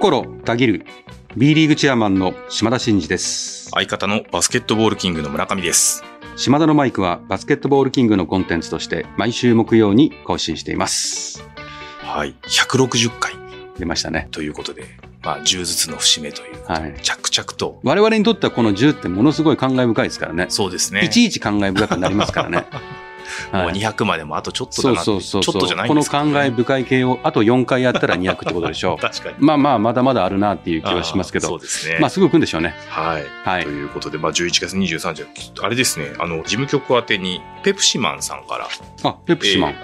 心たぎる B リーグチェアマンの島田真嗣です。相方のバスケットボールキングの村上です。島田のマイクはバスケットボールキングのコンテンツとして毎週木曜に更新しています。はい、160回出ましたね。ということで、10ずつの節目という、着々と我々にとってはこの10ってものすごい感慨深いですからね。そうですね、いちいち感慨深くなりますからねもう200までもあとちょっとだなって。そうちょっとじゃないんですけど、ね、この考え深い系をあと4回やったら200ってことでしょう確かに、まだまだあるなっていう気はしますけど。そうですね、すぐ行くんでしょうね。はい、はい、ということで、11月23日あれですね、事務局宛てにペプシマンさんから、ペプシマン、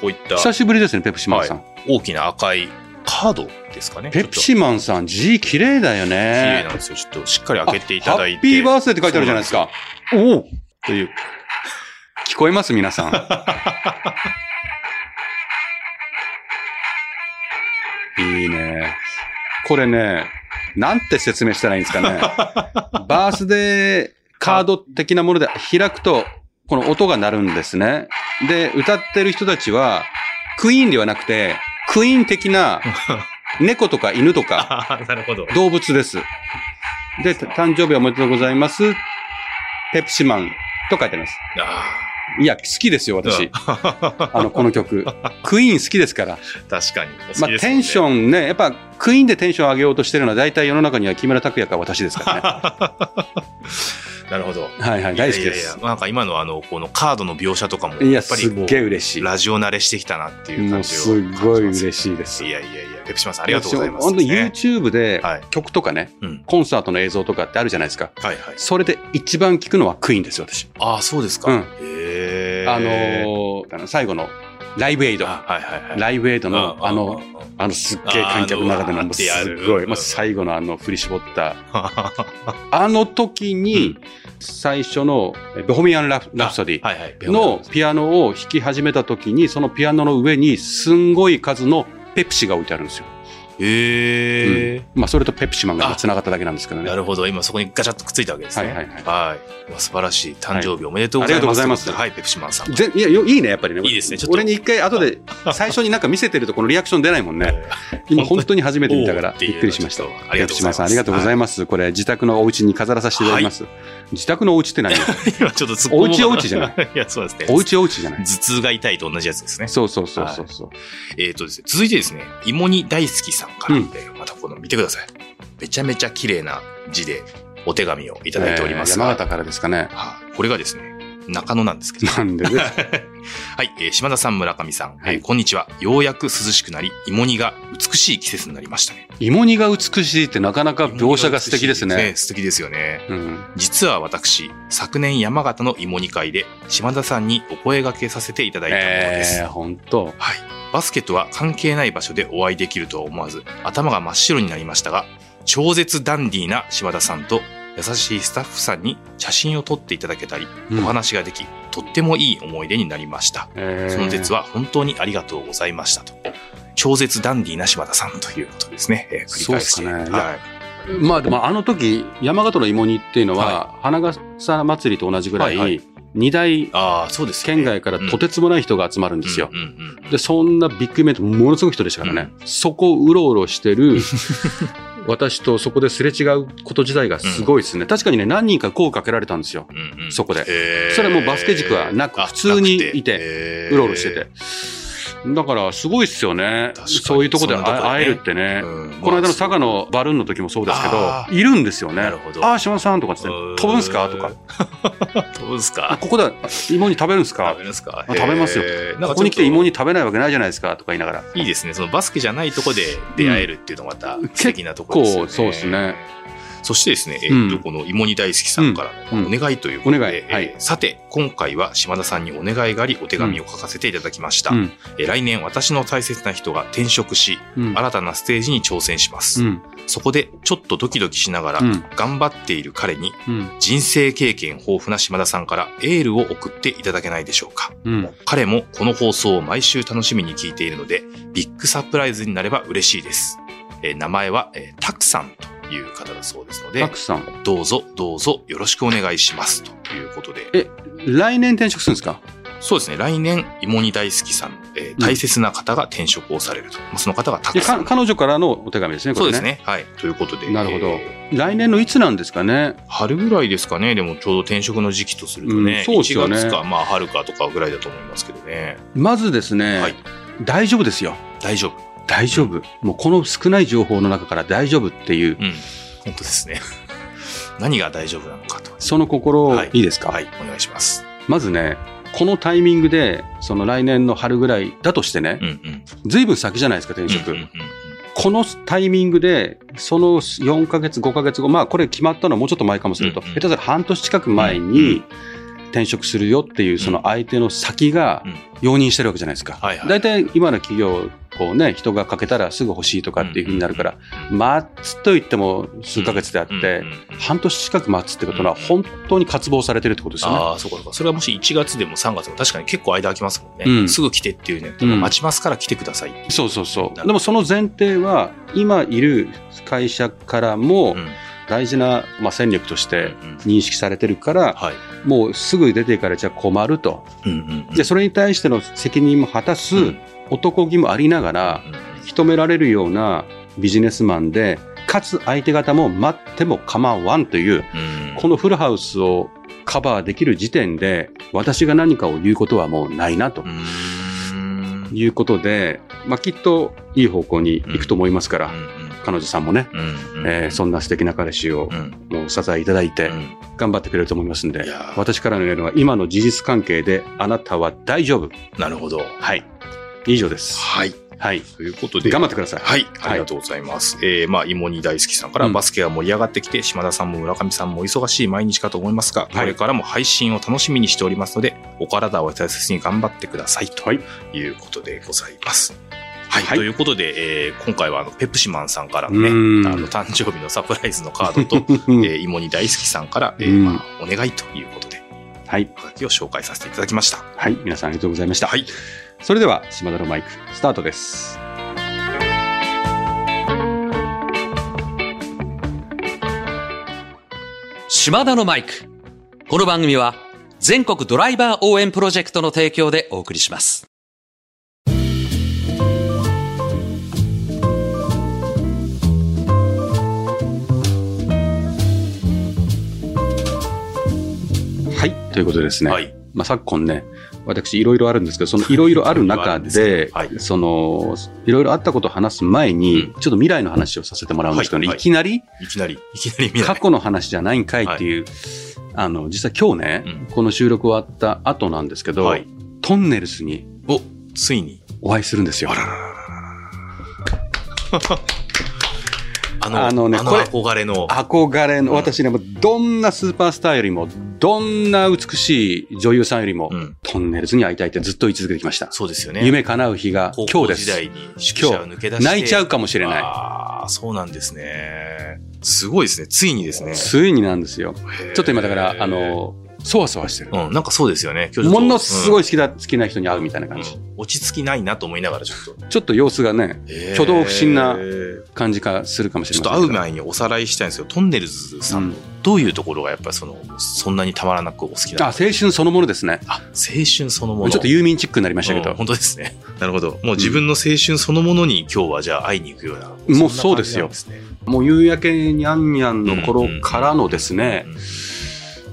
こういった久しぶりですね。ペプシマンさん、大きな赤いカードですかね。ペプシマンさん字綺麗だよね。綺麗なんですよ。ちょっとしっかり開けていただいて、ハッピーバースデーって書いてあるじゃないですか。おお、という、聞こえます皆さんいいねこれね。なんて説明したらいいんですかねバースデーカード的なもので開くとこの音が鳴るんですね。で、歌ってる人たちはクイーンではなくてクイーン的な猫とか犬とか動物です。で、誕生日おめでとうございますペプシマンと書いてあります。いや、好きですよ私この曲クイーン好きですから。確かにお好きですよね。テンションね、やっぱクイーンでテンション上げようとしてるのは大体世の中には木村拓哉か私ですからねなるほど、はいはい、大好きです。なんか今のこのカードの描写とかもやっぱりもうラジオ慣れしてきたなっていう感じを感じます。すごい嬉しいです。ペプシマンさんありがとうございます。本当に YouTube で曲とかね、コンサートの映像とかってあるじゃないですか、それで一番聞くのはクイーンですよ私。そうですか、最後のライブエイド、ライブエイドのすっげえ観客の中でのすごい、最後の振り絞ったあの時に最初のボヘミアン・ラプソディのピアノを弾き始めた時に、そのピアノの上にすんごい数のペプシが置いてあるんですよ。それとペプシマンがつながっただけなんですけどね。なるほど、今そこにガチャッとくっついたわけですね。素晴らしい。誕生日おめでとうございます。ペプシマンさん、いいね、やっぱりね。いいですね。俺に一回後で最初になんか見せてるとこのリアクション出ないもんね。今本当に初めて見たからびっくりしました。ペプシマンさんありがとうございます。これ自宅のお家に飾らさせていただきます。自宅のお家って何？今ちょっとお家お家じゃない。いや、そうですね、お家お家じゃない、頭痛が痛いと同じやつですね。そう。続いてですね、芋煮大好きさんからで、またこの見てください。めちゃめちゃ綺麗な字でお手紙をいただいております。山形からですかね。これがですね、中野なんですけど。なんでですはい、島田さん、村上さん、こんにちは。ようやく涼しくなり、芋煮が美しい季節になりましたね。芋煮が美しいってなかなか描写が素敵ですね。素敵ですよね。実は私、昨年山形の芋煮会で島田さんにお声掛けさせていただいたものです。本当。はい。バスケとは関係ない場所でお会いできるとは思わず頭が真っ白になりましたが、超絶ダンディーな島田さんと優しいスタッフさんに写真を撮っていただけたり、お話ができ、とってもいい思い出になりました。その節は本当にありがとうございましたと。超絶ダンディーな島田さんということですね。繰り返して。そうですかね。でもあの時山形の芋煮っていうのは、花笠祭りと同じぐらい、2大県外からとてつもない人が集まるんですよ。で、そんなビッグイベントものすごい人でしたからね。そこをうろうろしてる私とそこですれ違うこと自体がすごいですね。確かにね、何人か声かけられたんですよ、そこで。それはもうバスケ軸はなく普通にいてうろうろしてて、だからすごいっすよね。そういうとこで会えるってね。この間の佐賀のバルーンの時もそうですけど、いるんですよね。島田さんとかって飛ぶんすかとか、飛ぶんすか、ここで芋に食べるんすか、食べますよ、ここに来て芋に食べないわけないじゃないですかとか言いながら。いいですね、そのバスケじゃないとこで出会えるっていうのがまた素敵なところですよね。そうですね。そしてですね、この芋煮大好きさんからのお願いということで、さて今回は島田さんにお願いがありお手紙を書かせていただきました。来年私の大切な人が転職し、新たなステージに挑戦します。そこでちょっとドキドキしながら頑張っている彼に、人生経験豊富な島田さんからエールを送っていただけないでしょうか。彼もこの放送を毎週楽しみに聞いているので、ビッグサプライズになれば嬉しいです。名前はたくさんという方だそうですので、どうぞどうぞよろしくお願いしますということで。来年転職するんですか？そうですね。来年、芋煮大好きさん、大切な方が転職をされると。うん、その方がたくさん。彼女からのお手紙ですね、これね。そうですね。はい。ということで。なるほど。来年のいつなんですかね。春ぐらいですかね。でもちょうど転職の時期とするとね。うん、そうですよね。1月か、まあ春かとかぐらいだと思いますけどね。まずですね、はい、大丈夫ですよ。大丈夫。大丈夫。うん、もうこの少ない情報の中から大丈夫っていう。うん。本当ですね。何が大丈夫なのかと。その心を、はい、いいですか。はい。お願いします。まずね、このタイミングでその来年の春ぐらいだとしてね、ずいぶん先じゃないですか転職、このタイミングでその4ヶ月5ヶ月後、まあこれ決まったのはもうちょっと前かもしれないと、下手すると半年近く前に転職するよっていうその相手の先が容認してるわけじゃないですか。だいたい今の企業こうね、人がかけたらすぐ欲しいとかっていう風になるから、待つといっても数ヶ月であって、半年近く待つってことは本当に渇望されてるってことですよね。ああ、そうか。それはもし1月でも3月でも確かに結構間空きますもんね。うん、すぐ来てっていうね、待ちますから来てくださいっていう。そうそうそう。でもその前提は今いる会社からも大事な、まあ、戦略として認識されてるから、はい、もうすぐ出ていかれちゃ困ると。で、それに対しての責任も果たす、男気もありながら引き止められるようなビジネスマンで、かつ相手方も待っても構わんという、このフルハウスをカバーできる時点で私が何かを言うことはもうないなということで、まあ、きっといい方向に行くと思いますから、彼女さんもね、そんな素敵な彼氏をもう支えいただいて頑張ってくれると思いますんで、私からの言うのは今の事実関係であなたは大丈夫。なるほど。はい。以上です。はい。はい。ということで。頑張ってください。はい。ありがとうございます。はい、まあ、芋煮大好きさんから、バスケが盛り上がってきて、島田さんも村上さんも忙しい毎日かと思いますが、これからも配信を楽しみにしておりますので、お体を大切に頑張ってください。ということでございます。はい。はい、ということで、今回は、ペプシマンさんからのね、誕生日のサプライズのカードと、芋煮大好きさんから、まあ、お願いということで、はい。お書きを紹介させていただきました。はい。皆さんありがとうございました。はい。それでは島田のマイクスタートです。島田のマイク、この番組は全国ドライバー応援プロジェクトの提供でお送りします。はい、ということでですね、はい、まあ、昨今ね、私いろいろあるんですけど、そのいろいろある中で、そのいろいろあったことを話す前に、ちょっと未来の話をさせてもらうんですけどね、いきなり、過去の話じゃないんかいっていう、実は今日ね、この収録終わった後なんですけど、トンネルズに、ついにお会いするんですよ。あのね、これ憧れの、私ね、どんなスーパースターよりも、どんな美しい女優さんよりも、トンネルズに会いたいってずっと言い続けてきました。そうですよね。夢叶う日が今日です。今日、泣いちゃうかもしれない。ああ、そうなんですね。すごいですね。ついにですね。ついになんですよ。ちょっと今だから、そわそわしてる。なんかそうですよね。ものすごい好きな人に会うみたいな感じ。落ち着きないなと思いながらちょっと様子がね、挙動不審な感じがするかもしれない。ちょっと会う前におさらいしたいんですけど、トンネルズさんのどういうところがやっぱりそんなにたまらなくお好きなの？あ、青春そのものですね。あ、青春そのもの。ちょっとユーミンチックになりましたけど。本当ですね。なるほど。もう自分の青春そのものに今日はじゃあ会いに行くような。もうそうですよ。もう夕焼けにゃんにゃんの頃からのですね、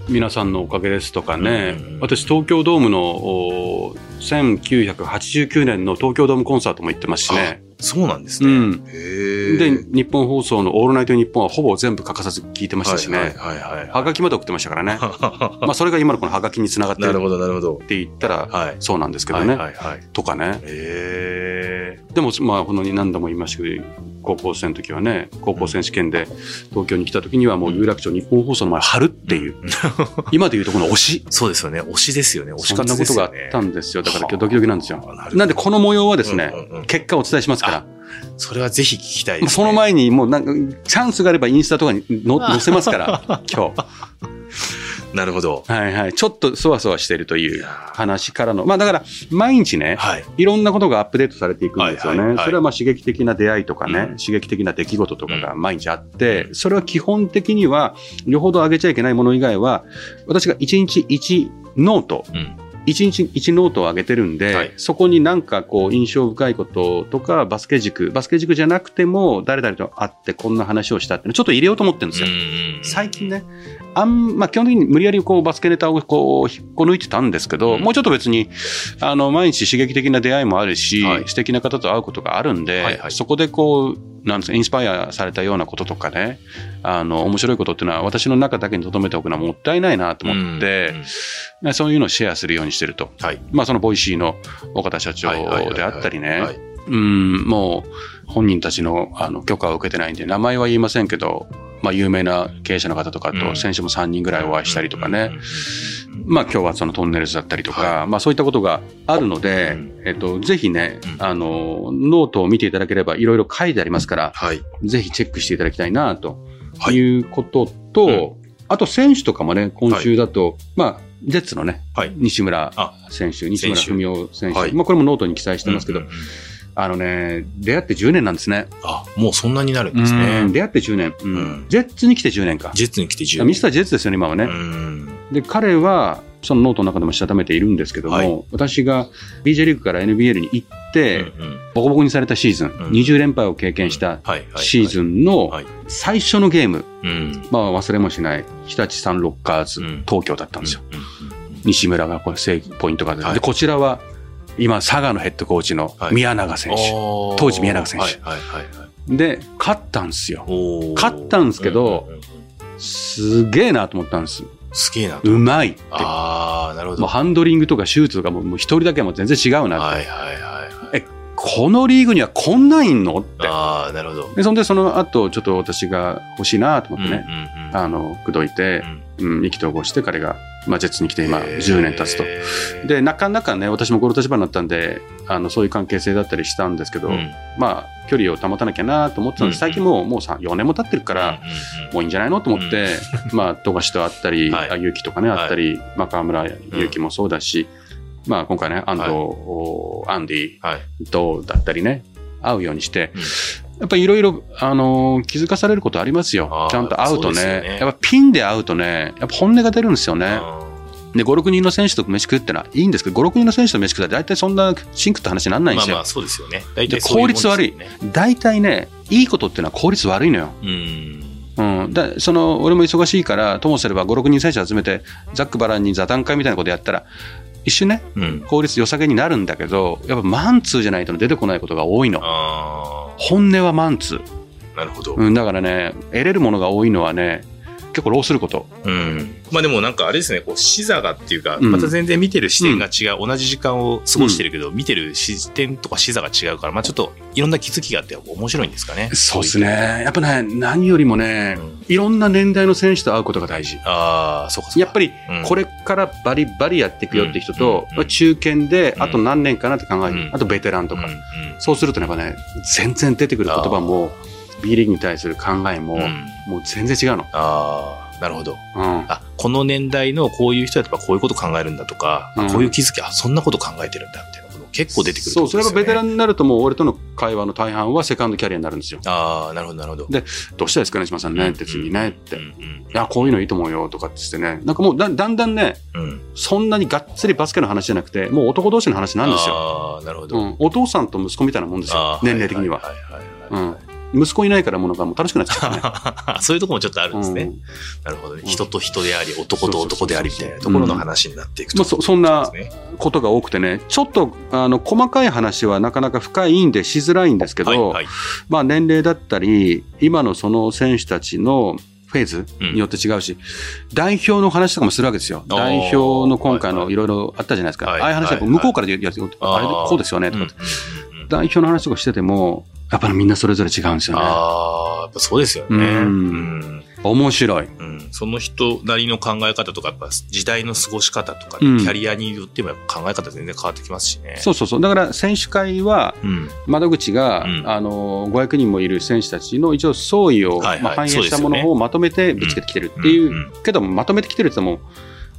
皆さんのおかげですとかね、私東京ドームの1989年の東京ドームコンサートも行ってますしね。そうなんですね。で、日本放送のオールナイトニッポンはほぼ全部欠かさず聞いてましたしね。はがきまで送ってましたからね。まあそれが今のこのはがきにつながってるって言ったらそうなんですけどね。とかね。でもまあこの何度も言いましたけど、高校生の時はね、高校選手権で東京に来た時にはもう有楽町日本放送の前春っていう、今でいうとこの推し。そうですよね。推しですよね。推し活ですよね。そんなことがあったんですよ。だから今日ドキドキなんですよ。なんでこの模様はですね、結果をお伝えしますから。それはぜひ聞きたいですね。その前にもうなんかチャンスがあればインスタとかに載せますから今日。なるほど。はいはい。ちょっとそわそわしているという話からの、まあだから毎日ね、いろんなことがアップデートされていくんですよね。それはまあ刺激的な出会いとかね、刺激的な出来事とかが毎日あって、それは基本的にはよほど上げちゃいけないもの以外は、私が1日1ノート1日1ノートを上げてるんで、はい、そこになんかこう印象深いこととか、バスケ塾じゃなくても誰々と会ってこんな話をしたってのちょっと入れようと思ってるんですよ。最近ね、基本的に無理やりこうバスケネタをこう引っこ抜いてたんですけど、もうちょっと別に毎日刺激的な出会いもあるし、はい、素敵な方と会うことがあるんで、はいはい、そこでこうなんですか、インスパイアされたようなこととかね、面白いことっていうのは私の中だけに留めておくのはもったいないなと思って、うんうん、そういうのをシェアするようにしてると、はい、そのボイシーの岡田社長であったりね、もう本人たちの、許可を受けてないんで名前は言いませんけど、有名な経営者の方とかと先週も3人ぐらいお会いしたりとかね、今日はそのトンネルズだったりとか、はい、そういったことがあるので、ぜひね、ノートを見ていただければいろいろ書いてありますから、はい、ぜひチェックしていただきたいなということと、はい、あと選手とかもね、今週だと、はい、ジェッツのね、はい、西村文夫選手、はい、これもノートに記載してますけど、出会って10年なんですね。あ、もうそんなになるんですね。出会って10年、うん、ジェッツに来て10年か。ジェッツに来て10年。ミスタージェッツですよね、今はね。で、彼はそのノートの中でもしたためているんですけども、はい、私が BJ リーグから NBL に行って、ボコボコにされたシーズン、20連敗を経験したシーズンの最初のゲーム、忘れもしない日立サンロッカーズ東京だったんですよ。西村がこれ正義ポイントが出て、はい、こちらは今佐賀のヘッドコーチの宮永選手、はい、当時宮永選手、で勝ったんですよ。勝ったんですけど、すげえなと思ったんです。すげえな、うまいって。あ、なるほど。もうハンドリングとかシュートとかもう一人だけはもう全然違うなって、はいはいはいはい、このリーグにはこんないんのって。ああ、なるほど。でそんでその後ちょっと私が欲しいなと思ってね、口説いて、意気投合して彼がジェッツに来て今10年経つと。でなかなかね、私もこの立場になったんでそういう関係性だったりしたんですけど、距離を保たなきゃなと思ってたんです。最近もう4年も経ってるから、もういいんじゃないのと思って、富樫と会ったり、勇気とかね会ったり、河村勇気もそうだし、今回ね、アンディとだったりね会うようにして、やっぱりいろいろ気づかされることありますよ。ちゃんと会うとね、やっぱピンで会うとね、やっぱ本音が出るんですよね。で 5,6 人の選手と飯食うってのはいいんですけど、 5,6 人の選手と飯食ったら大体そんなシンクって話にならないんですよ。そうですよね。大体効率悪い。大体ね、いいことっていうのは効率悪いのよ。その俺も忙しいから、ともすれば 5,6 人選手集めてざっくばらんに座談会みたいなことやったら一瞬ね、効率良さげになるんだけど、やっぱマンツーじゃないと出てこないことが多いの。本音はマンツー。なるほど。だからね、得れるものが多いのはね、結構労すること。でもなんかあれですね、こう視座がっていうか、また全然見てる視点が違う、同じ時間を過ごしてるけど、見てる視点とか視座が違うから、ちょっといろんな気づきがあって面白いんですかね。そうですね。やっぱね、何よりもね、いろんな年代の選手と会うことが大事。ああ、そうかそうか。やっぱりこれからバリバリやっていくよって人と、中堅であと何年かなって考える、あとベテランとか、そうするとやっぱね、全然出てくる言葉も。B リーグに対する考えも、もう全然違うの。なるほど。この年代のこういう人だとか、こういうこと考えるんだとか、こういう気づき、そんなこと考えてるんだみたいなこと結構出てくる。そう、それがベテランになるともう俺との会話の大半はセカンドキャリアになるんですよ。なるほどなるほど。で、どうしたらですかね、島さんねって次ねって、いやこういうのいいと思うよとかってね、なんかもうだんだんね、そんなにがっつりバスケの話じゃなくて、もう男同士の話なんですよ。なるほど。お父さんと息子みたいなもんですよ。年齢的には。息子いないからものがもう楽しくなっちゃう。そういうところもちょっとあるんですね。なるほどね。人と人であり、男と男でありみたいなところの話になっていくと。そんなことが多くてね、ちょっと細かい話はなかなか深いんでしづらいんですけど、年齢だったり、今のその選手たちのフェーズによって違うし、代表の話とかもするわけですよ。代表の今回のいろいろあったじゃないですか。ああいう話は向こうからやると、あれこうですよねとかって。代表の話とかしてても、やっぱりみんなそれぞれ違うんですよね。やっぱそうですよね。面白い。その人なりの考え方とか、やっぱ時代の過ごし方とか、ね、キャリアによってもやっぱ考え方全然変わってきますしね。そう。だから選手会は、窓口が、500人もいる選手たちの一応総意を、反映したものをまとめてぶつけてきてるっていう。けどもまとめてきてるって言っても、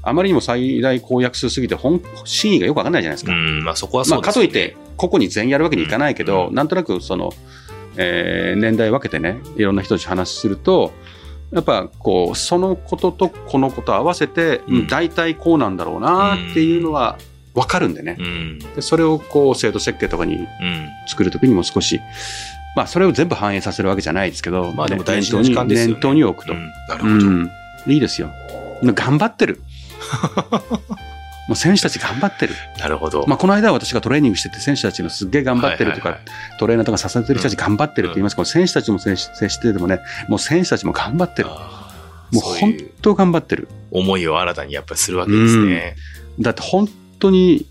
あまりにも最大公約数すぎて真意がよくわかんないじゃないですか。そこはそうですね。かといって個々に全員やるわけにいかないけど、なんとなくその、年代分けてね、いろんな人たち話すると、やっぱこうそのこととこのこと合わせて、大体こうなんだろうなっていうのは分かるんでね、うん、でそれをこう制度設計とかに作るときにも少し、うん、まあ、それを全部反映させるわけじゃないですけど、まあ、でも大事な時間ですよね、念頭に置くと、うん、なるほど、うん、いいですよ、頑張ってるもう選手たち頑張ってる。なるほど。まあ、この間は私がトレーニングしてて選手たちのすっげえ頑張ってるとか、はいはいはい、トレーナーとか支えてる人たち頑張ってるって言いますけど、うん、選手たちも接しててもね、もう選手たちも頑張ってる。もう本当頑張ってる。そういう思いを新たにやっぱりするわけですね。うん、だって本当に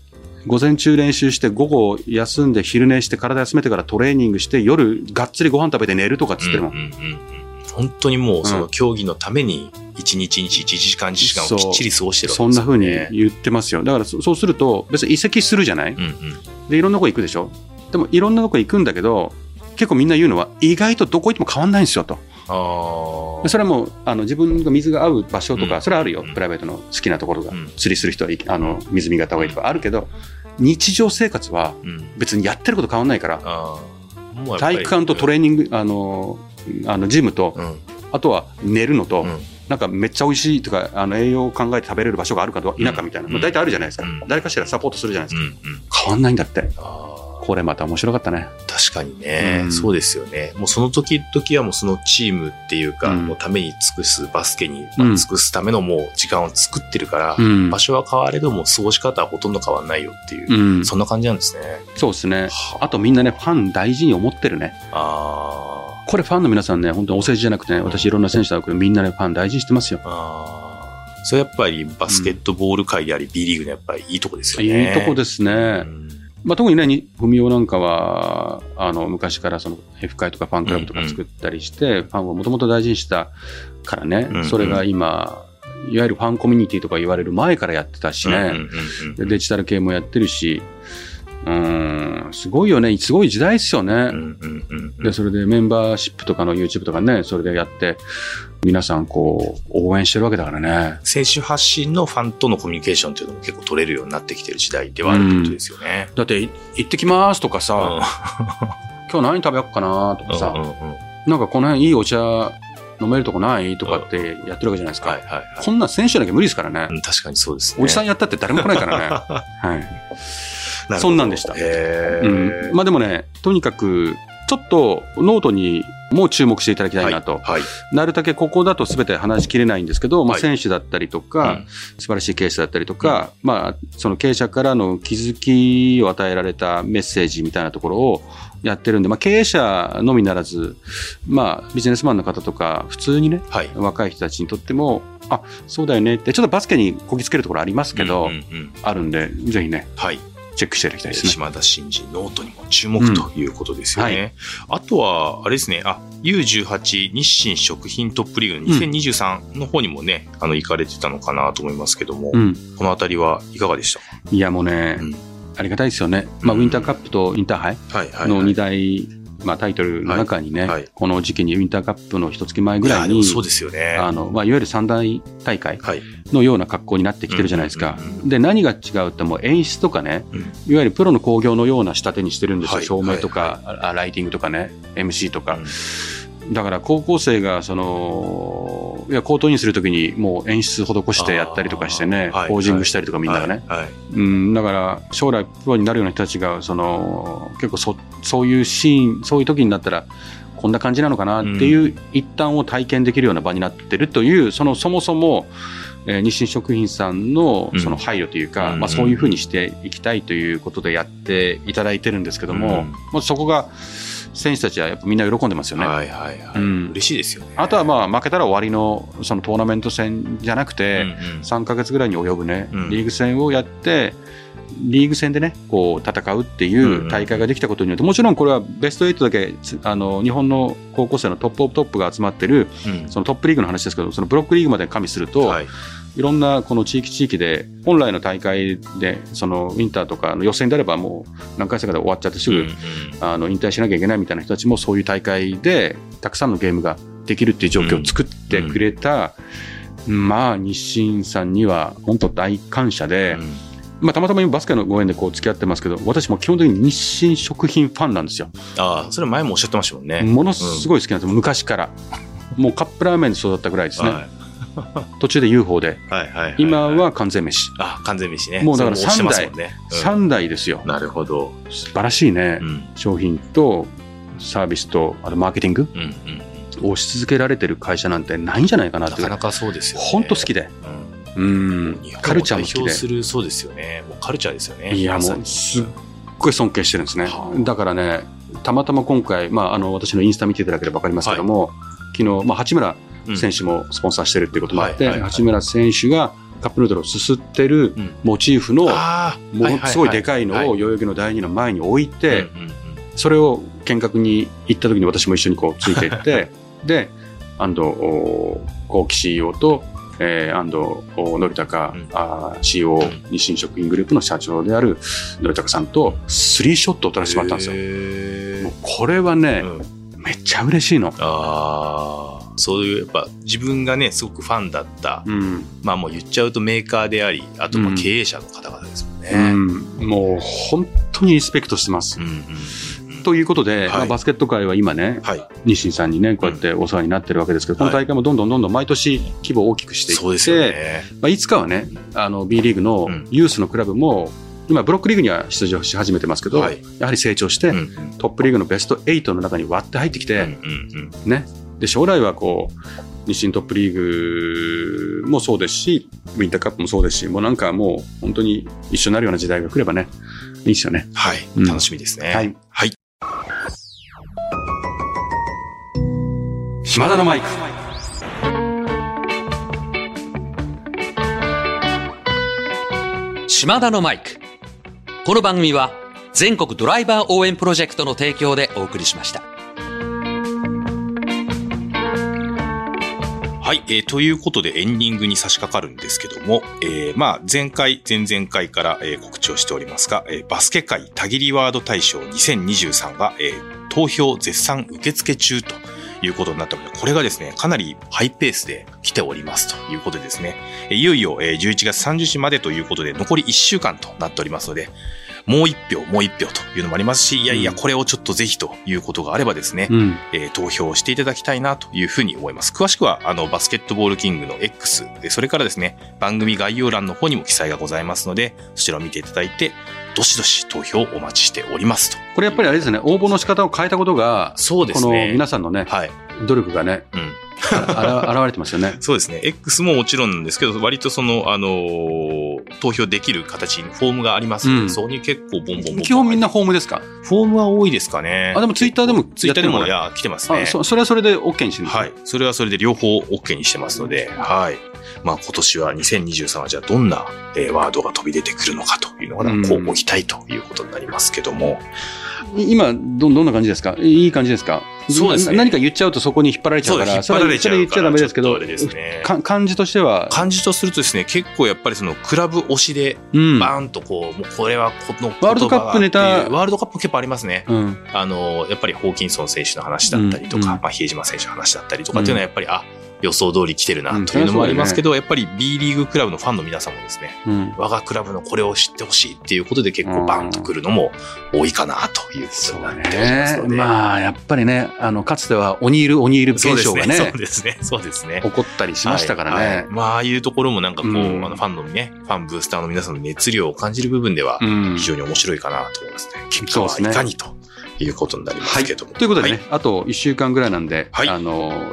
午前中練習して午後休んで昼寝して体休めてからトレーニングして夜がっつりご飯食べて寝るとかっつっても、うんうんうん、本当にもうその競技のために、うん、1日1日1時間1時間をきっちり過ごしてるわけですよね。そんな風に言ってますよ。だからそうすると別に移籍するじゃない、うんうん、でいろんなとこ行くでしょ。でもいろんなとこ行くんだけど結構みんな言うのは意外とどこ行っても変わんないんですよと。あ、それはもう自分が水が合う場所とか、うん、それはあるよ、プライベートの好きなところが、うん、釣りする人は水見方がいいとかあるけど、日常生活は別にやってること変わんないから、うん、もうやっぱり体育館とトレーニング、ジムと、うん、あとは寝るのと、うん、なんかめっちゃ美味しいとか栄養を考えて食べれる場所があるかどうか田舎みたいな、うん、まあ、大体あるじゃないですか、うん、誰かしらサポートするじゃないですか、うんうん、変わんないんだって。あ、これまた面白かったね。確かにね、うん、そうですよね。もうその時々はもうそのチームっていうか、うん、もうために尽くすバスケに、まあ、尽くすためのもう時間を作ってるから、うん、場所は変われども過ごし方はほとんど変わんないよっていう、うん、そんな感じなんですね。そうですね。あとみんなねファン大事に思ってるね。あー、これファンの皆さんね、本当にお世辞じゃなくてね、私いろんな選手だけどみんなねファン大事にしてますよ。あ、それやっぱりバスケットボール界であり、うん、B リーグのやっぱりいいとこですよね。いいとこですね、うん、まあ、特にね文雄なんかは昔からその F 会とかファンクラブとか作ったりして、うんうん、ファンをもともと大事にしたからね、うんうん、それが今いわゆるファンコミュニティとか言われる前からやってたしね、うんうんうんうん、デジタル系もやってるし、うん、すごいよね。すごい時代ですよね、うんうんうんうん、でそれでメンバーシップとかの YouTube とかね、それでやって皆さんこう応援してるわけだからね。選手発信のファンとのコミュニケーションっていうのも結構取れるようになってきてる時代ではあるってことですよね、うん、だって行ってきますとかさ、うん、今日何食べよっかなとかさ、うんうんうん、なんかこの辺いいお茶飲めるとこないとかってやってるわけじゃないですか、うん、はいはいはい、こんな選手だけ無理ですからね、うん、確かにそうですね。おじさんやったって誰も来ないからねはい、そんなんでした、うん、まあでもねとにかくちょっとノートにも注目していただきたいなと、はいはい、なるだけここだと全て話しきれないんですけど、まあ、選手だったりとか、はい、うん、素晴らしい経営者だったりとか、うん、まあ、その経営者からの気づきを与えられたメッセージみたいなところをやってるんで、まあ、経営者のみならず、まあ、ビジネスマンの方とか普通にね、はい、若い人たちにとってもあ、そうだよねってちょっとバスケにこぎつけるところありますけど、うんうんうん、あるんでぜひね、はい、チェックしていただきたいですね。島田真二ノートにも注目ということですよね、うん、はい、あとはあれですね、あ、 U18 日清食品トップリーグの2023の方にもね、うん、行かれてたのかなと思いますけども、うん、このあたりはいかがでしたか。いやもうね、うん、ありがたいですよね、まあ、ウィンターカップとインターハイの2大、まあ、タイトルの中にね、はいはい、この時期にウィンターカップの1月前ぐらいに、いや、そうですよね、まあ、いわゆる三大大会のような格好になってきてるじゃないですか、うんうんうん、で何が違うってもう演出とかね、うん、いわゆるプロの興行のような仕立てにしてるんですよ、はい、照明とか、はいはい、ライティングとかね MC とか、うん、だから高校生がそのいやコートインするときにもう演出施してやったりとかしてね、ポージングしたりとかみんながね、はいはいはい、うん、だから将来プロになるような人たちがその結構そういうシーンそういう時になったらこんな感じなのかなっていう一端を体験できるような場になってるという、そもそも日清食品さんのその配慮というか、うん、まあ、そういうふうにしていきたいということでやっていただいてるんですけども、うん、そこが選手たちはやっぱみんな喜んでますよね。はいはいはい、うん、嬉しいですよね。あとはまあ負けたら終わりのそのトーナメント戦じゃなくて、うんうん、3ヶ月ぐらいに及ぶねリーグ戦をやって、うん、リーグ戦でねこう戦うっていう大会ができたことによって、もちろんこれはベスト8だけ日本の高校生のトップオブトップが集まってる、うん、そのトップリーグの話ですけど、そのブロックリーグまで加味すると、はい、いろんなこの地域で本来の大会でそのウィンターとかの予選であればもう何回戦かで終わっちゃってすぐ、うんうん、引退しなきゃいけないみたいな人たちもそういう大会でたくさんのゲームができるっていう状況を作ってくれた、うんうん、まあ日清さんには本当大感謝で、うん、まあ、たまたま今バスケのご縁でこう付き合ってますけど、私も基本的に日清食品ファンなんですよ。ああ、それ前もおっしゃってましたもんね。ものすごい好きなんです、うん、昔からもうカップラーメンで育ったぐらいですね、はい、途中で UFO で、はいはいはいはい、今は完全飯。あ、完全飯ね。もうだから3台、ね、うん、3台ですよ。なるほど。素晴らしいね、うん、商品とサービスとあとマーケティング、うんうん、をし続けられてる会社なんてないんじゃないかなって。なかなかそうですよね。本当好きで、うん、うん、カルチャーも好きで。するそうですよね。もうカルチャーですよね。いやもうすっごい尊敬してるんですね。だからね、たまたま今回、まあ、私のインスタ見ていただければ分かりますけども、はい、昨日、まあ、八村選手もスポンサーしてるっていうこともあって、うん、はいはいはい、八村選手がカップヌードルをすすってるモチーフの、うん、ものすごいでかいのを代々木の第二の前に置いて、はいはいはいはい、それを見学に行った時に私も一緒にこうついていってで、岸 CEO と、憲孝、CEO 日清食品グループの社長である憲孝さんとスリーショットを撮らせてもらったんですよ。もうこれはね、うん、めっちゃ嬉しいの。あ、そういうやっぱ自分がねすごくファンだった、うん、まあ、もう言っちゃうとメーカーであり、あとまあ経営者の方々ですもんね、うんうん、もう本当にリスペクトしてます、うんうん、ということで、はい、まあ、バスケット界は今ね、はい、日清さんにねこうやってお世話になってるわけですけど、この大会もどんどんどんどん毎年規模を大きくしていって、はい、そうですね、まあ、いつかはね、B リーグのユースのクラブも、うん、今ブロックリーグには出場し始めてますけど、はい、やはり成長して、うん、トップリーグのベスト8の中に割って入ってきて、うんうんうん、ね、で将来はこう日清トップリーグもそうですし、ウィンターカップもそうですし、もうなんかもう本当に一緒になるような時代が来ればね、いいですよね、はい、うん、楽しみですね、はい、はい、島田のマイク。島田のマイク。この番組は全国ドライバー応援プロジェクトの提供でお送りしました。はい、ということでエンディングに差し掛かるんですけども、まあ前回前々回から、告知をしておりますが、バスケ界たぎりワード大賞2023が、投票絶賛受付中ということになったので、これがですねかなりハイペースで来ておりますということでですね、いよいよ11月30日までということで残り1週間となっておりますので、もう一票もう一票というのもありますし、いやいやこれをちょっとぜひということがあればですね、うん、投票していただきたいなというふうに思います。詳しくはバスケットボールキングの X、 それからですね番組概要欄の方にも記載がございますので、そちらを見ていただいてどしどし投票をお待ちしておりますと。これやっぱりあれですね、応募の仕方を変えたことが、そうですね、この皆さんのね、はい、努力がね、うん、現れてますよね。そうですね。 X ももちろんなんですけど、割とその、投票できる形にフォームがありますので、うん、そこに結構ボンボン基本みんなフォームですか？フォームは多いですかね。あ、でもツイッターでもツイッターでも来てますね。それはそれで OK にしてるんですか？はい、それはそれで両方 OK にしてますので、はい、まあ、今年は2023はじゃあどんな、ワードが飛び出てくるのかというのがこうご期待ということになりますけども、うん、今どんな感じですか？いい感じですか？そうですね、何か言っちゃうとそこに引っ張られちゃうから、それ言っちゃダメですけど、感じとしては、感じとするとですね、結構やっぱりそのクラブ推しでバーンとこう、もうこれはこのワールドカップネタ、ワールドカップも結構ありますね、うん、やっぱりホーキンソン選手の話だったりとか、うん、まあ、比江島選手の話だったりとかっていうのはやっぱり、うん、あ、予想通り来てるなというのもありますけど、うん、やっぱり B リーグクラブのファンの皆さんもですね、うん、我がクラブのこれを知ってほしいっていうことで結構バーンと来るのも多いかなということになっておりますので、まあ、やっぱりね、かつてはオニール現象がね、起こったりしましたからね、はいはい、まあ、ああいうところもなんかこう、うん、ファンのね、ファンブースターの皆さんの熱量を感じる部分では非常に面白いかなと思いますね、うん、結果はいかにということになりますけども、はい、ということでね、はい、あと1週間ぐらいなんで、はい、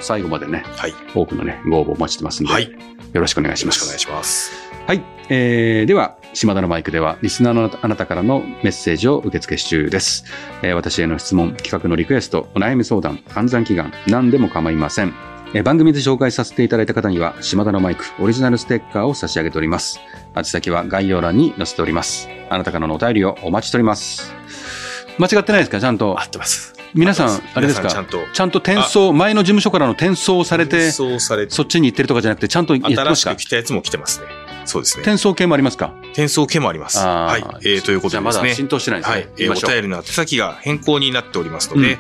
最後までね、はい、多くのねご応募お待ちしてますんで、はい、よろしくお願いします。よろしくお願いします。はい、では島田のマイクではリスナーのあなたからのメッセージを受付中です、私への質問、企画のリクエスト、お悩み相談、暗算祈願、何でも構いません、番組で紹介させていただいた方には島田のマイクオリジナルステッカーを差し上げております。宛先は概要欄に載せております。あなたからのお便りをお待ちしております。間違ってないですか？ちゃんと合ってます。皆さんあれですか、ちゃんと転送、前の事務所からの転送をされて、そっちに行ってるとかじゃなくて、ちゃんとやってますか？新しく来たやつも来てますね。そうですね。転送系もありますか？転送系もあります。はい、ということでですね、じゃあまだ浸透してないですね、はい、お便りの宛先が変更になっておりますので、うん、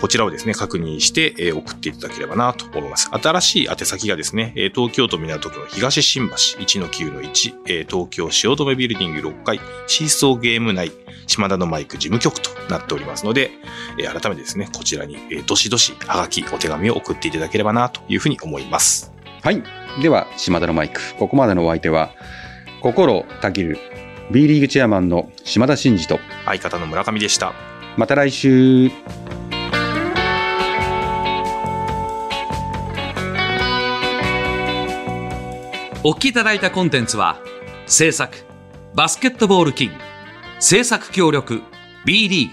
こちらをですね確認して、送っていただければなと思います。新しい宛先がですね、東京都港区の東新橋 1-9-1、東京汐留ビルディング6階シーソーゲーム内島田のマイク事務局となっておりますので、改めてですねこちらにどしどしハガキお手紙を送っていただければなというふうに思います。はい。では、島田のマイク。ここまでのお相手は、心をたぎる B リーグチェアマンの島田真二と相方の村上でした。また来週。お聞きいただいたコンテンツは、制作バスケットボールキング、制作協力 BD、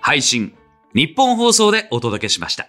配信日本放送でお届けしました。